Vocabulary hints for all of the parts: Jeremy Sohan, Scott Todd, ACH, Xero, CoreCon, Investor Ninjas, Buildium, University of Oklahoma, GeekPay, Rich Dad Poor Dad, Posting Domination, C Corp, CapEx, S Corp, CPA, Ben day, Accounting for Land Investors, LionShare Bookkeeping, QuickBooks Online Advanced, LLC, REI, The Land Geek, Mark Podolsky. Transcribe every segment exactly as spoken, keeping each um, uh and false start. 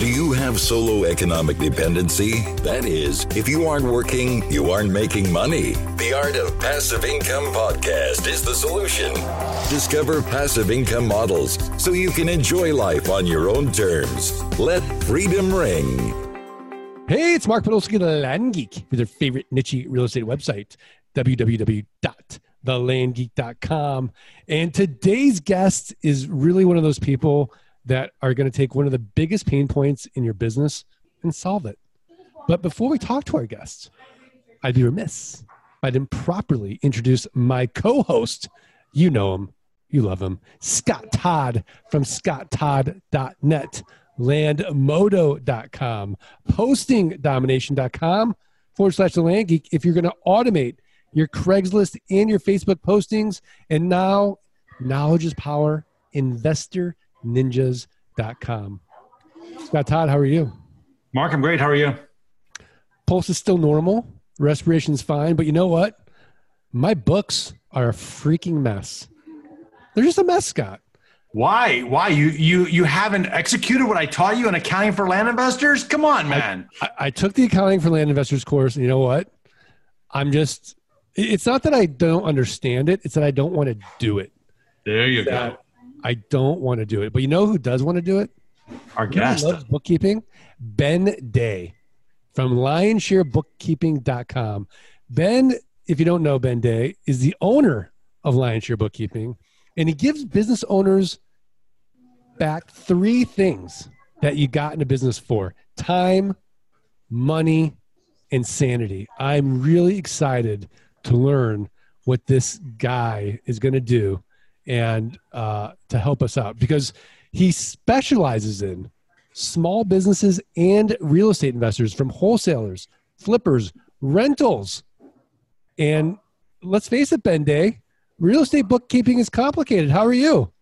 Do you have solo economic dependency? That is, if you aren't working, you aren't making money. The Art of Passive Income podcast is the solution. Discover passive income models so you can enjoy life on your own terms. Let freedom ring. Hey, it's Mark Podolsky, The Land Geek, with your favorite niche real estate website, w w w dot the land geek dot com. And today's guest is really one of those people that are going to take one of the biggest pain points in your business and solve it. But before we talk to our guests, I'd be remiss if I didn't properly introduce my co-host. You know him, you love him, Scott Todd from scott todd dot net, land modo dot com, posting domination dot com, forward slash the Land Geek. If you're going to automate your Craigslist and your Facebook postings, and now knowledge is power, Investor Ninjas dot com. Scott Todd, how are you? Mark, I'm great. How are you? Pulse is still normal. Respiration's fine. But you know what? My books are a freaking mess. They're just a mess, Scott. Why? Why? You you you haven't executed what I taught you in Accounting for Land Investors? Come on, man. I, I, I took the Accounting for Land Investors course, and you know what? I'm just, it's not that I don't understand it. It's that I don't want to do it. There you go. I don't want to do it. But you know who does want to do it? Our guest. Who loves bookkeeping? Ben Day from lion share bookkeeping dot com. Ben, if you don't know Ben Day, is the owner of LionShare Bookkeeping. And he gives business owners back three things that you got into business for: time, money, and sanity. I'm really excited to learn what this guy is going to do and uh, to help us out, because he specializes in small businesses and real estate investors, from wholesalers, flippers, rentals. And let's face it, Ben Day, real estate bookkeeping is complicated. How are you?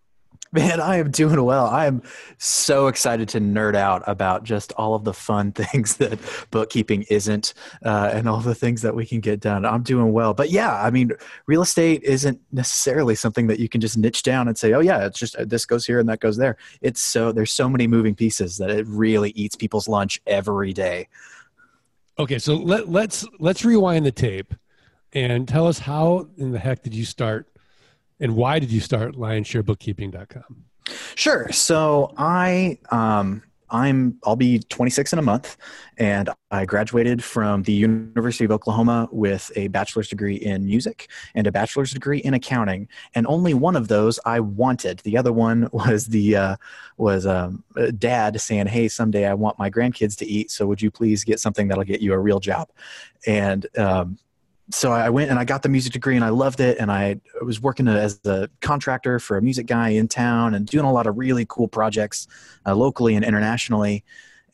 Man, I am doing well. I am so excited to nerd out about just all of the fun things that bookkeeping isn't, uh, and all the things that we can get done. I'm doing well. But yeah, I mean, real estate isn't necessarily something that you can just niche down and say, oh yeah, it's just this goes here and that goes there. It's so, there's so many moving pieces that it really eats people's lunch every day. Okay. So let, let's, let's rewind the tape and tell us, how in the heck did you start? And why did you start lion share bookkeeping dot com? Sure. So I, um, I'm, I'll be twenty-six in a month, and I graduated from the University of Oklahoma with a bachelor's degree in music and a bachelor's degree in accounting. And only one of those I wanted. The other one was the, uh, was um, dad saying, hey, someday I want my grandkids to eat, so would you please get something that'll get you a real job? And, um, So I went and I got the music degree, and I loved it. And I was working as the contractor for a music guy in town and doing a lot of really cool projects uh, locally and internationally.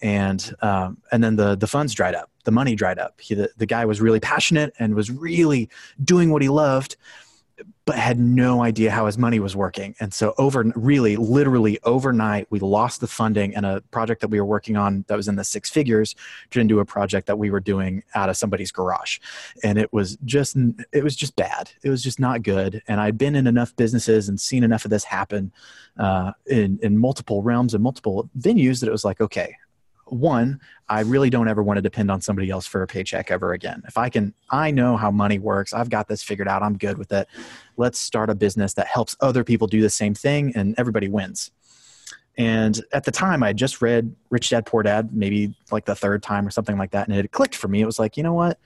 And um, and then the the funds dried up. The money dried up. He, the, the guy was really passionate and was really doing what he loved, but had no idea how his money was working. And so over, really, literally overnight, we lost the funding, and a project that we were working on that was in the six figures turned into a project that we were doing out of somebody's garage. And it was just, it was just bad. It was just not good. And I'd been in enough businesses and seen enough of this happen uh, in, in multiple realms and multiple venues that it was like, okay, one, I really don't ever want to depend on somebody else for a paycheck ever again. If I can, I know how money works. I've got this figured out. I'm good with it. Let's start a business that helps other people do the same thing, and everybody wins. And at the time, I just read Rich Dad Poor Dad, maybe like the third time or something like that. And it clicked for me. It was like, you know what?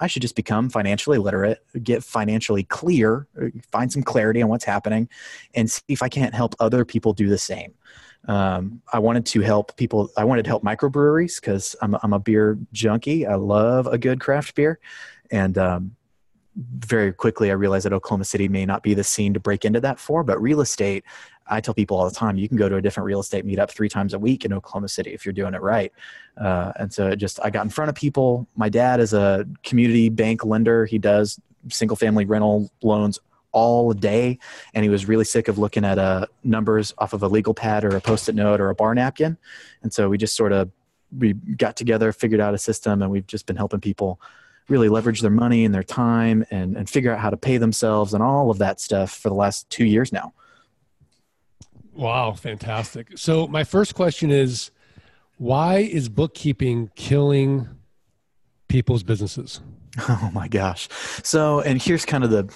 I should just become financially literate, get financially clear, find some clarity on what's happening, and see if I can't help other people do the same. Um, I wanted to help people. I wanted to help microbreweries, because I'm, I'm a beer junkie. I love a good craft beer. And um, very quickly, I realized that Oklahoma City may not be the scene to break into that for, but real estate, I tell people all the time, you can go to a different real estate meetup three times a week in Oklahoma City if you're doing it right. Uh, and so it just, I got in front of people. My dad is a community bank lender. He does single family rental loans all day. And he was really sick of looking at uh, numbers off of a legal pad or a Post-it note or a bar napkin. And so we just sort of, we got together, figured out a system, and we've just been helping people really leverage their money and their time and, and figure out how to pay themselves and all of that stuff for the last two years now. Wow. Fantastic. So my first question is, Why is bookkeeping killing people's businesses? Oh my gosh. So, and here's kind of the,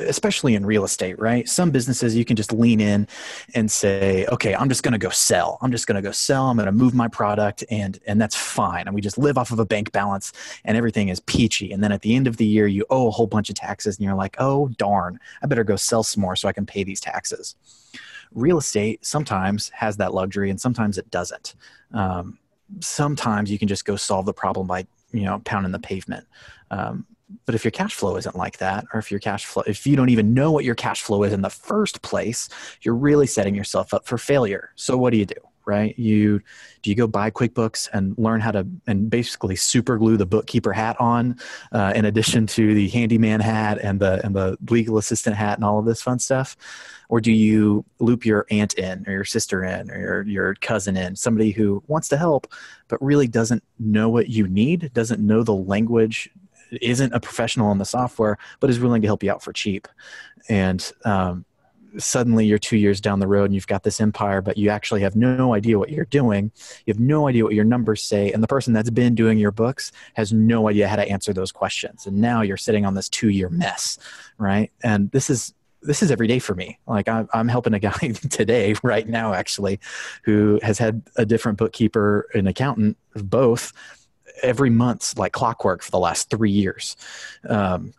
especially in real estate, right? Some businesses you can just lean in and say, okay, I'm just going to go sell. I'm just going to go sell. I'm going to move my product and, and that's fine. And we just live off of a bank balance and everything is peachy. And then at the end of the year, you owe a whole bunch of taxes and you're like, oh darn, I better go sell some more so I can pay these taxes. Real estate sometimes has that luxury and sometimes it doesn't. Um, sometimes you can just go solve the problem by, you know, pounding the pavement. Um, but if your cash flow isn't like that, or if your cash flow, if you don't even know what your cash flow is in the first place, you're really setting yourself up for failure. So what do you do, right? You, do you go buy QuickBooks and learn how to, and basically super glue the bookkeeper hat on, uh, in addition to the handyman hat and the, and the legal assistant hat and all of this fun stuff? Or do you loop your aunt in, or your sister in, or your, your cousin in, somebody who wants to help, but really doesn't know what you need, doesn't know the language, isn't a professional in the software, but is willing to help you out for cheap. And um, suddenly you're two years down the road and you've got this empire, but you actually have no idea what you're doing. You have no idea what your numbers say. And the person that's been doing your books has no idea how to answer those questions. And now you're sitting on this two-year mess, right? And this is, this is every day for me. Like I'm, I'm helping a guy today, right now, actually, who has had a different bookkeeper, an accountant, both, every month, like clockwork, for the last three years. Um,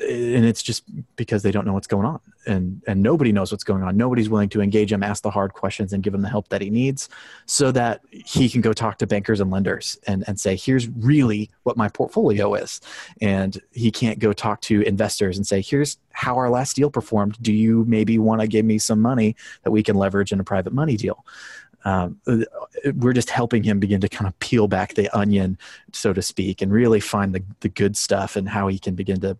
and it's just because they don't know what's going on, and, and nobody knows what's going on. Nobody's willing to engage him, ask the hard questions, and give him the help that he needs so that he can go talk to bankers and lenders and, and say, here's really what my portfolio is. And he can't go talk to investors and say, here's how our last deal performed. Do you maybe want to give me some money that we can leverage in a private money deal? Um, we're just helping him begin to kind of peel back the onion, so to speak, and really find the, the good stuff and how he can begin to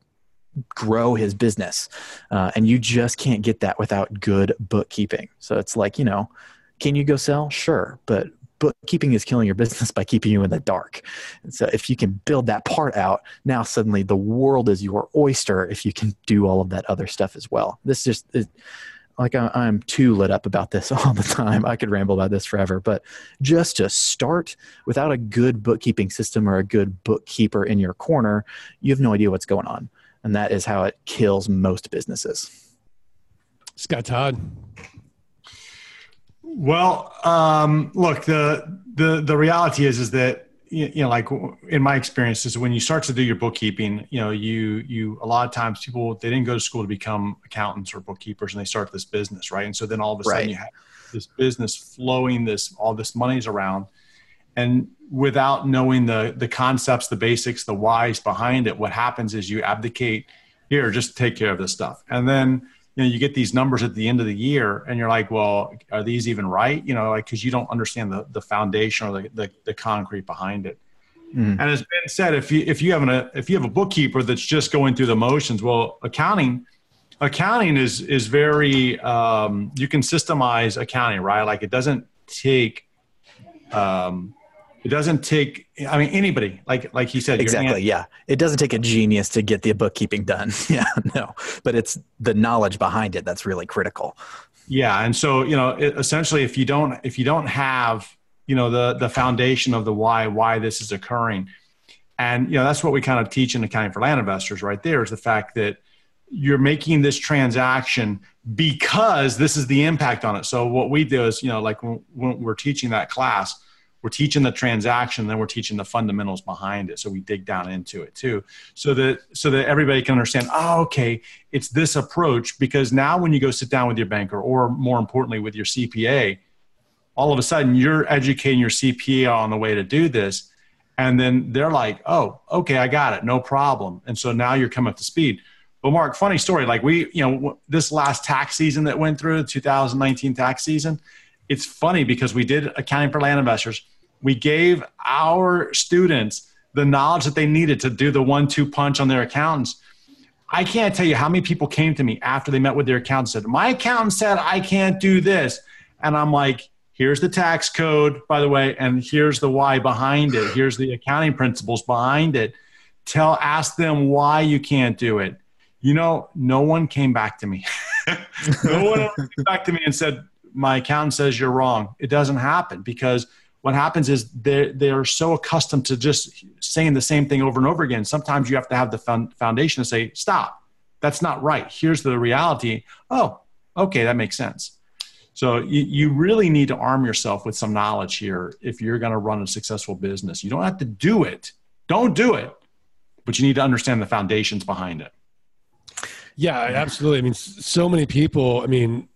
grow his business. Uh, and you just can't get that without good bookkeeping. So it's like, you know, can you go sell? Sure. But bookkeeping is killing your business by keeping you in the dark. And so if you can build that part out, now suddenly the world is your oyster if you can do all of that other stuff as well. This just is, like, I'm too lit up about this all the time. I could ramble about this forever, but just to start, without a good bookkeeping system or a good bookkeeper in your corner, you have no idea what's going on. And that is how it kills most businesses. Scott Todd. Well, um, look, the, the, the reality is, is that, you know, like in my experience, is when you start to do your bookkeeping, you know, you, you, a lot of times people, they didn't go to school to become accountants or bookkeepers, and they start this business. Right. And so then all of a sudden, right, you have this business flowing, this, all this money's around, and without knowing the, the concepts, the basics, the whys behind it, what happens is you abdicate. Here, just take care of this stuff. And then, you know, you get these numbers at the end of the year and you're like, well, are these even right? You know, like, cause you don't understand the, the foundation or the, the, the concrete behind it. Mm. And as Ben said, if you, if you have an, if you have a bookkeeper that's just going through the motions, well, accounting, accounting is, is very, um, you can systemize accounting, right? Like it doesn't take, um, It doesn't take, I mean, anybody, like, like he said. Exactly. Yeah. It doesn't take a genius to get the bookkeeping done. Yeah, no, but it's the knowledge behind it that's really critical. Yeah. And so, you know, it, essentially if you don't, if you don't have, you know, the, the foundation of the why, why this is occurring. And, you know, that's what we kind of teach in Accounting for Land Investors right there, is the fact that you're making this transaction because this is the impact on it. So what we do is, you know, like when, when we're teaching that class, we're teaching the transaction, then we're teaching the fundamentals behind it. So we dig down into it too, so that, so that everybody can understand, oh, okay, it's this approach. Because now when you go sit down with your banker, or more importantly with your C P A, all of a sudden you're educating your C P A on the way to do this. And then they're like, oh, okay, I got it. No problem. And so now you're coming up to speed. But Mark, funny story. Like we, you know, this last tax season that went through, the two thousand nineteen tax season, it's funny because we did Accounting for Land Investors. We gave our students the knowledge that they needed to do the one two punch on their accountants. I can't tell you how many people came to me after they met with their accountant and said, my accountant said I can't do this. And I'm like, here's the tax code, by the way, and here's the why behind it. Here's the accounting principles behind it. Tell, ask them why you can't do it. You know, no one came back to me. No one came back to me and said, my accountant says you're wrong. It doesn't happen because what happens is they're, they're so accustomed to just saying the same thing over and over again. Sometimes you have to have the foundation to say, stop, that's not right. Here's the reality. Oh, okay, that makes sense. So you, you really need to arm yourself with some knowledge here if you're going to run a successful business. You don't have to do it. Don't do it. But you need to understand the foundations behind it. Yeah, absolutely. I mean, so many people, I mean,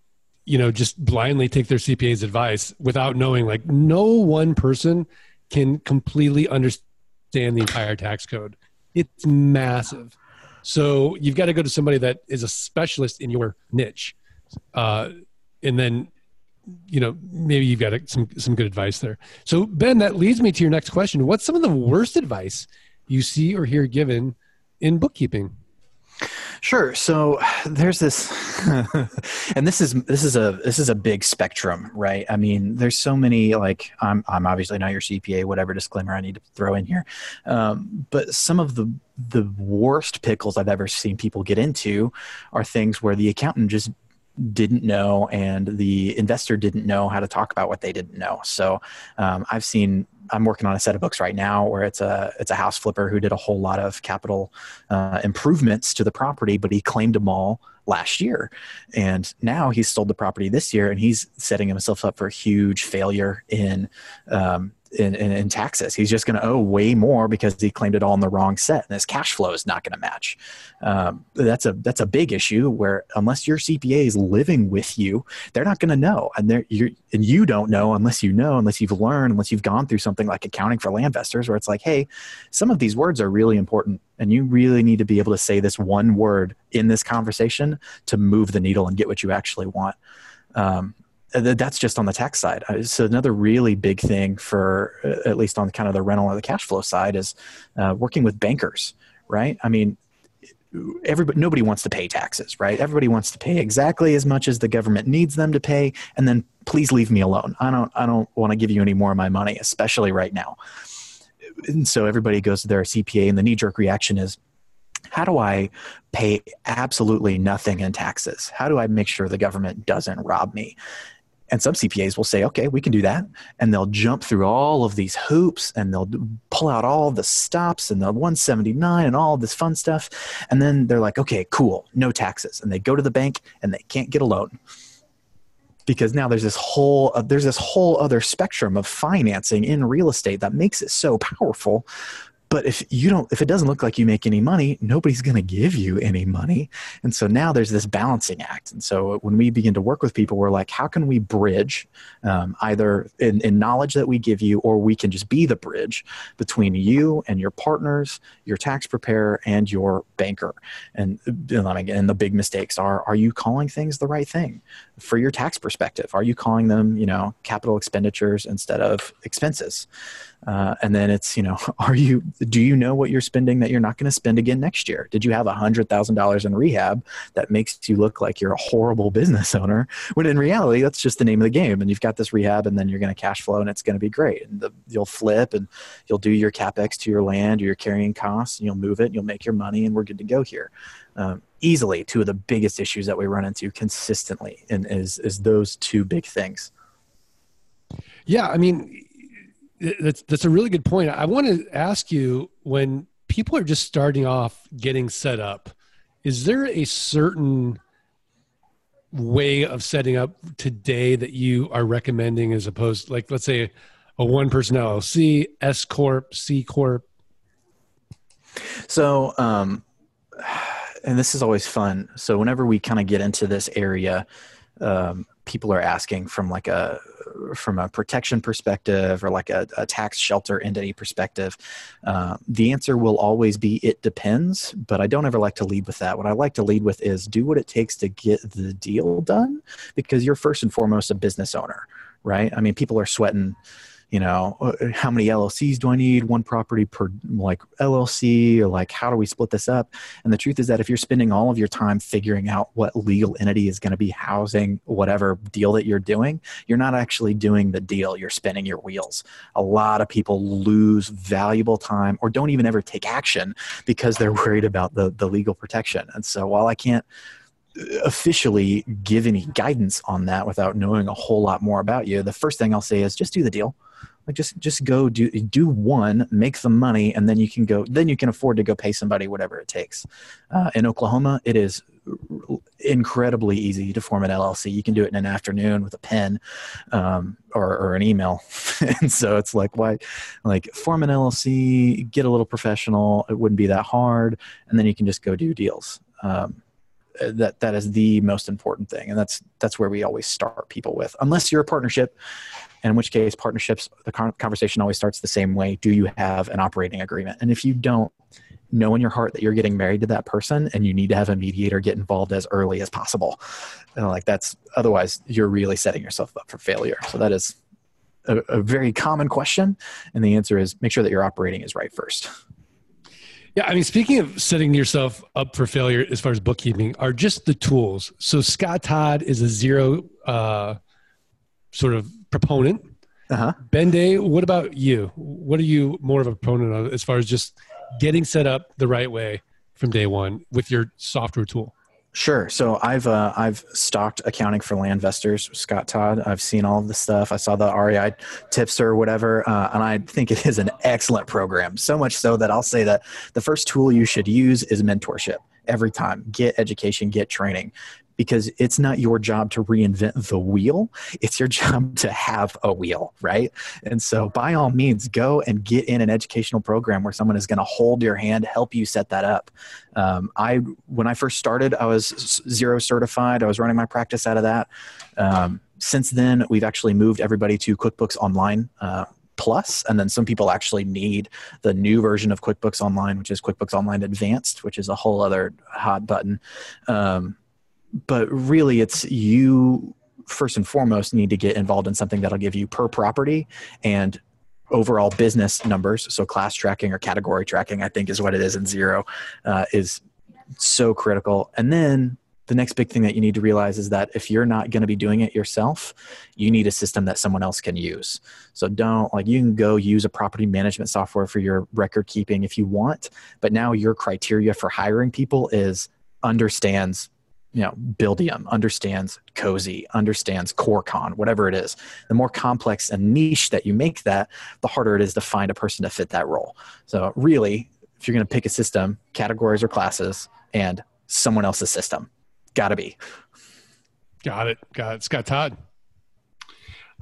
you know, just blindly take their C P A's advice without knowing, like, no one person can completely understand the entire tax code. It's massive. So you've got to go to somebody that is a specialist in your niche. Uh, and then, you know, maybe you've got a, some, some good advice there. So Ben, that leads me to your next question. What's some of the worst advice you see or hear given in bookkeeping? Sure. So there's this, and this is, this is a, this is a big spectrum, right? I mean, there's so many, like, I'm, I'm obviously not your C P A, whatever disclaimer I need to throw in here. Um, but some of the, the worst pickles I've ever seen people get into are things where the accountant just didn't know and the investor didn't know how to talk about what they didn't know. So um, I've seen, I'm working on a set of books right now where it's a, it's a house flipper who did a whole lot of capital uh, improvements to the property, but he claimed them all last year. And now he's sold the property this year and he's setting himself up for a huge failure in, um, in, in, in taxes. He's just going to owe way more because he claimed it all in the wrong set and his cash flow is not going to match. Um, that's a, that's a big issue where unless your C P A is living with you, they're not going to know. And they're, you're, and you don't know, unless you know, unless you've learned, unless you've gone through something like Accounting for Land Investors, where it's like, hey, some of these words are really important. And you really need to be able to say this one word in this conversation to move the needle and get what you actually want. Um, That's just on the tax side. So another really big thing for, at least on kind of the rental or the cash flow side, is uh, working with bankers, right? I mean, everybody, nobody wants to pay taxes, right? Everybody wants to pay exactly as much as the government needs them to pay. And then please leave me alone. I don't, I don't want to give you any more of my money, especially right now. And so everybody goes to their C P A and the knee-jerk reaction is, how do I pay absolutely nothing in taxes? How do I make sure the government doesn't rob me? And some C P As will say, okay, we can do that. And they'll jump through all of these hoops and they'll pull out all the stops and the one seventy-nine and all this fun stuff. And then they're like, okay, cool, no taxes. And they go to the bank and they can't get a loan because now there's this whole, uh, there's this whole other spectrum of financing in real estate that makes it so powerful. But if you don't, if it doesn't look like you make any money, nobody's going to give you any money. And so now there's this balancing act. And so when we begin to work with people, we're like, how can we bridge um, either in, in knowledge that we give you, or we can just be the bridge between you and your partners, your tax preparer, and your banker. And, and the big mistakes are, are you calling things the right thing for your tax perspective? Are you calling them, you know, capital expenditures instead of expenses? Uh, and then it's, you know, are you, do you know what you're spending that you're not going to spend again next year? Did you have one hundred thousand dollars in rehab that makes you look like you're a horrible business owner, when in reality, that's just the name of the game. And you've got this rehab and then you're going to cash flow and it's going to be great. And the, you'll flip and you'll do your CapEx to your land or your carrying costs and you'll move it and you'll make your money and we're good to go here. Um, easily two of the biggest issues that we run into consistently and is, is those two big things. Yeah. I mean, That's, that's a really good point. I want to ask you, when people are just starting off getting set up, is there a certain way of setting up today that you are recommending, as opposed to, like, let's say a one person L L C, S Corp, C Corp? So, um, and this is always fun. So whenever we kind of get into this area, um, people are asking from like a, from a protection perspective or like a, a tax shelter entity perspective, uh, the answer will always be it depends, but I don't ever like to lead with that. What I like to lead with is do what it takes to get the deal done, because you're first and foremost a business owner, right? I mean, people are sweating, you know, how many L L Cs do I need? One property per like L L C, or like, how do we split this up? And the truth is that if you're spending all of your time figuring out what legal entity is going to be housing whatever deal that you're doing, you're not actually doing the deal. You're spinning your wheels. A lot of people lose valuable time or don't even ever take action because they're worried about the, the legal protection. And so while I can't officially give any guidance on that without knowing a whole lot more about you, the first thing I'll say is just do the deal. Like just just go do do one, make the money, and then you can go. Then you can afford to go pay somebody whatever it takes. Uh, in Oklahoma, it is incredibly easy to form an L L C. You can do it in an afternoon with a pen um, or, or an email. And so it's like, why, like form an L L C, get a little professional. It wouldn't be that hard, and then you can just go do deals. Um, that that is the most important thing, and that's that's where we always start people with, unless you're a partnership. And in which case, partnerships, the conversation always starts the same way. Do you have an operating agreement? And if you don't, know in your heart that you're getting married to that person, and you need to have a mediator get involved as early as possible. And like that's, otherwise you're really setting yourself up for failure. So that is a, a very common question. And the answer is make sure that your operating is right first. Yeah. I mean, speaking of setting yourself up for failure, as far as bookkeeping, are just the tools. So Scott Todd is a Xero uh, sort of proponent. Uh-huh. Ben Day, what about you? What are you more of a proponent of as far as just getting set up the right way from day one with your software tool? Sure. So I've uh, I've stocked Accounting for Land Investors, Scott Todd. I've seen all of the stuff. I saw the R E I tips or whatever, uh, and I think it is an excellent program. So much so that I'll say that the first tool you should use is mentorship every time. Get education, get training. Because it's not your job to reinvent the wheel. It's your job to have a wheel, right? And so by all means, go and get in an educational program where someone is going to hold your hand, help you set that up. Um, I, when I first started, I was Xero certified. I was running my practice out of that. Um, since then, we've actually moved everybody to QuickBooks Online uh, Plus, and then some people actually need the new version of QuickBooks Online, which is QuickBooks Online Advanced, which is a whole other hot button. Um, But really, it's you first and foremost need to get involved in something that'll give you per property and overall business numbers. So class tracking or category tracking, I think, is what it is in Xero, uh, is so critical. And then the next big thing that you need to realize is that if you're not going to be doing it yourself, you need a system that someone else can use. So don't, like, you can go use a property management software for your record keeping if you want, but now your criteria for hiring people is understands you know, Buildium, understands Cozy, understands CoreCon, whatever it is. The more complex and niche that you make that, the harder it is to find a person to fit that role. So really, if you're going to pick a system, categories or classes, and someone else's system, gotta be. Got it. Got it. Scott Todd.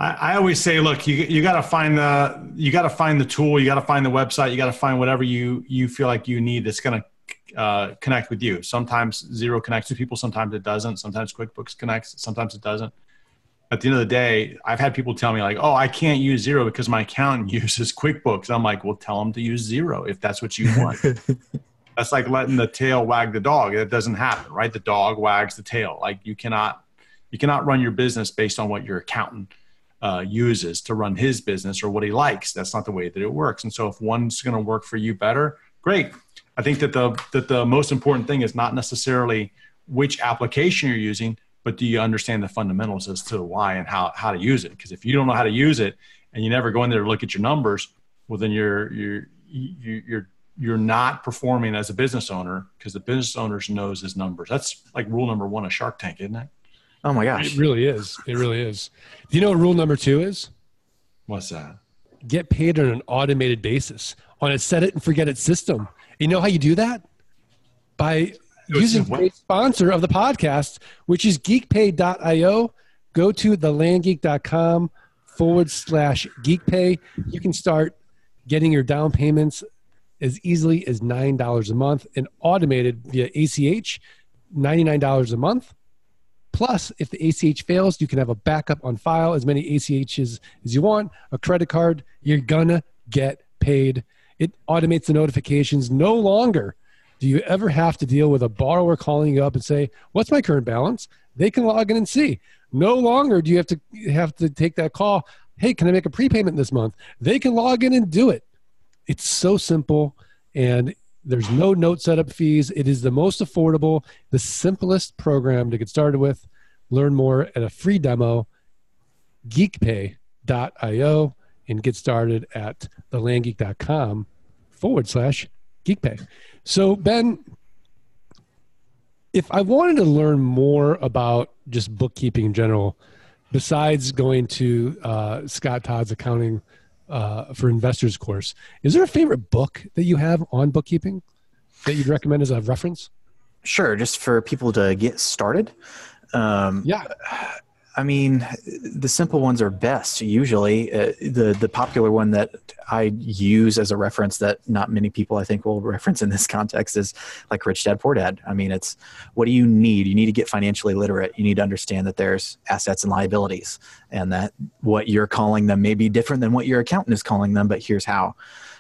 I, I always say, look, you you gotta find the you gotta find the tool, you gotta find the website, you gotta find whatever you you feel like you need that's gonna Uh, connect with you. Sometimes Xero connects with people. Sometimes it doesn't. Sometimes QuickBooks connects. Sometimes it doesn't. At the end of the day, I've had people tell me like, oh, I can't use Xero because my accountant uses QuickBooks. I'm like, well, tell them to use Xero if that's what you want. That's like letting the tail wag the dog. That doesn't happen, right? The dog wags the tail. Like you cannot, you cannot run your business based on what your accountant uh, uses to run his business or what he likes. That's not the way that it works. And so if one's going to work for you better, great. I think that the that the most important thing is not necessarily which application you're using, but do you understand the fundamentals as to why and how how to use it? Because if you don't know how to use it and you never go in there to look at your numbers, well, then you're you're you're you're not performing as a business owner, because the business owner knows his numbers. That's like rule number one of Shark Tank, isn't it? Oh my gosh, it really is. It really is. Do you know what rule number two is? What's that? Get paid on an automated basis, on a set it and forget it system. You know how you do that? By using the sponsor of the podcast, which is geekpay dot i o. Go to thelandgeek.com forward slash geekpay. You can start getting your down payments as easily as nine dollars a month and automated via A C H, ninety-nine dollars a month. Plus, if the A C H fails, you can have a backup on file, as many A C Hs as you want, a credit card. You're going to get paid. It automates the notifications. No longer do you ever have to deal with a borrower calling you up and say, what's my current balance? They can log in and see. No longer do you have to have to take that call. Hey, can I make a prepayment this month? They can log in and do it. It's so simple, and there's no note setup fees. It is the most affordable, the simplest program to get started with. Learn more at a free demo, geekpay dot i o. And get started at thelandgeek.com forward slash geekpay. So Ben, if I wanted to learn more about just bookkeeping in general, besides going to uh, Scott Todd's Accounting uh, for investors course. Is there a favorite book that you have on bookkeeping that you'd recommend as a reference? Sure. Just for people to get started. Um, yeah. I mean, the simple ones are best usually. Uh, the the popular one that I use as a reference that not many people I think will reference in this context is like Rich Dad Poor Dad. I mean, it's what do you need? You need to get financially literate. You need to understand that there's assets and liabilities, and that what you're calling them may be different than what your accountant is calling them, but here's how.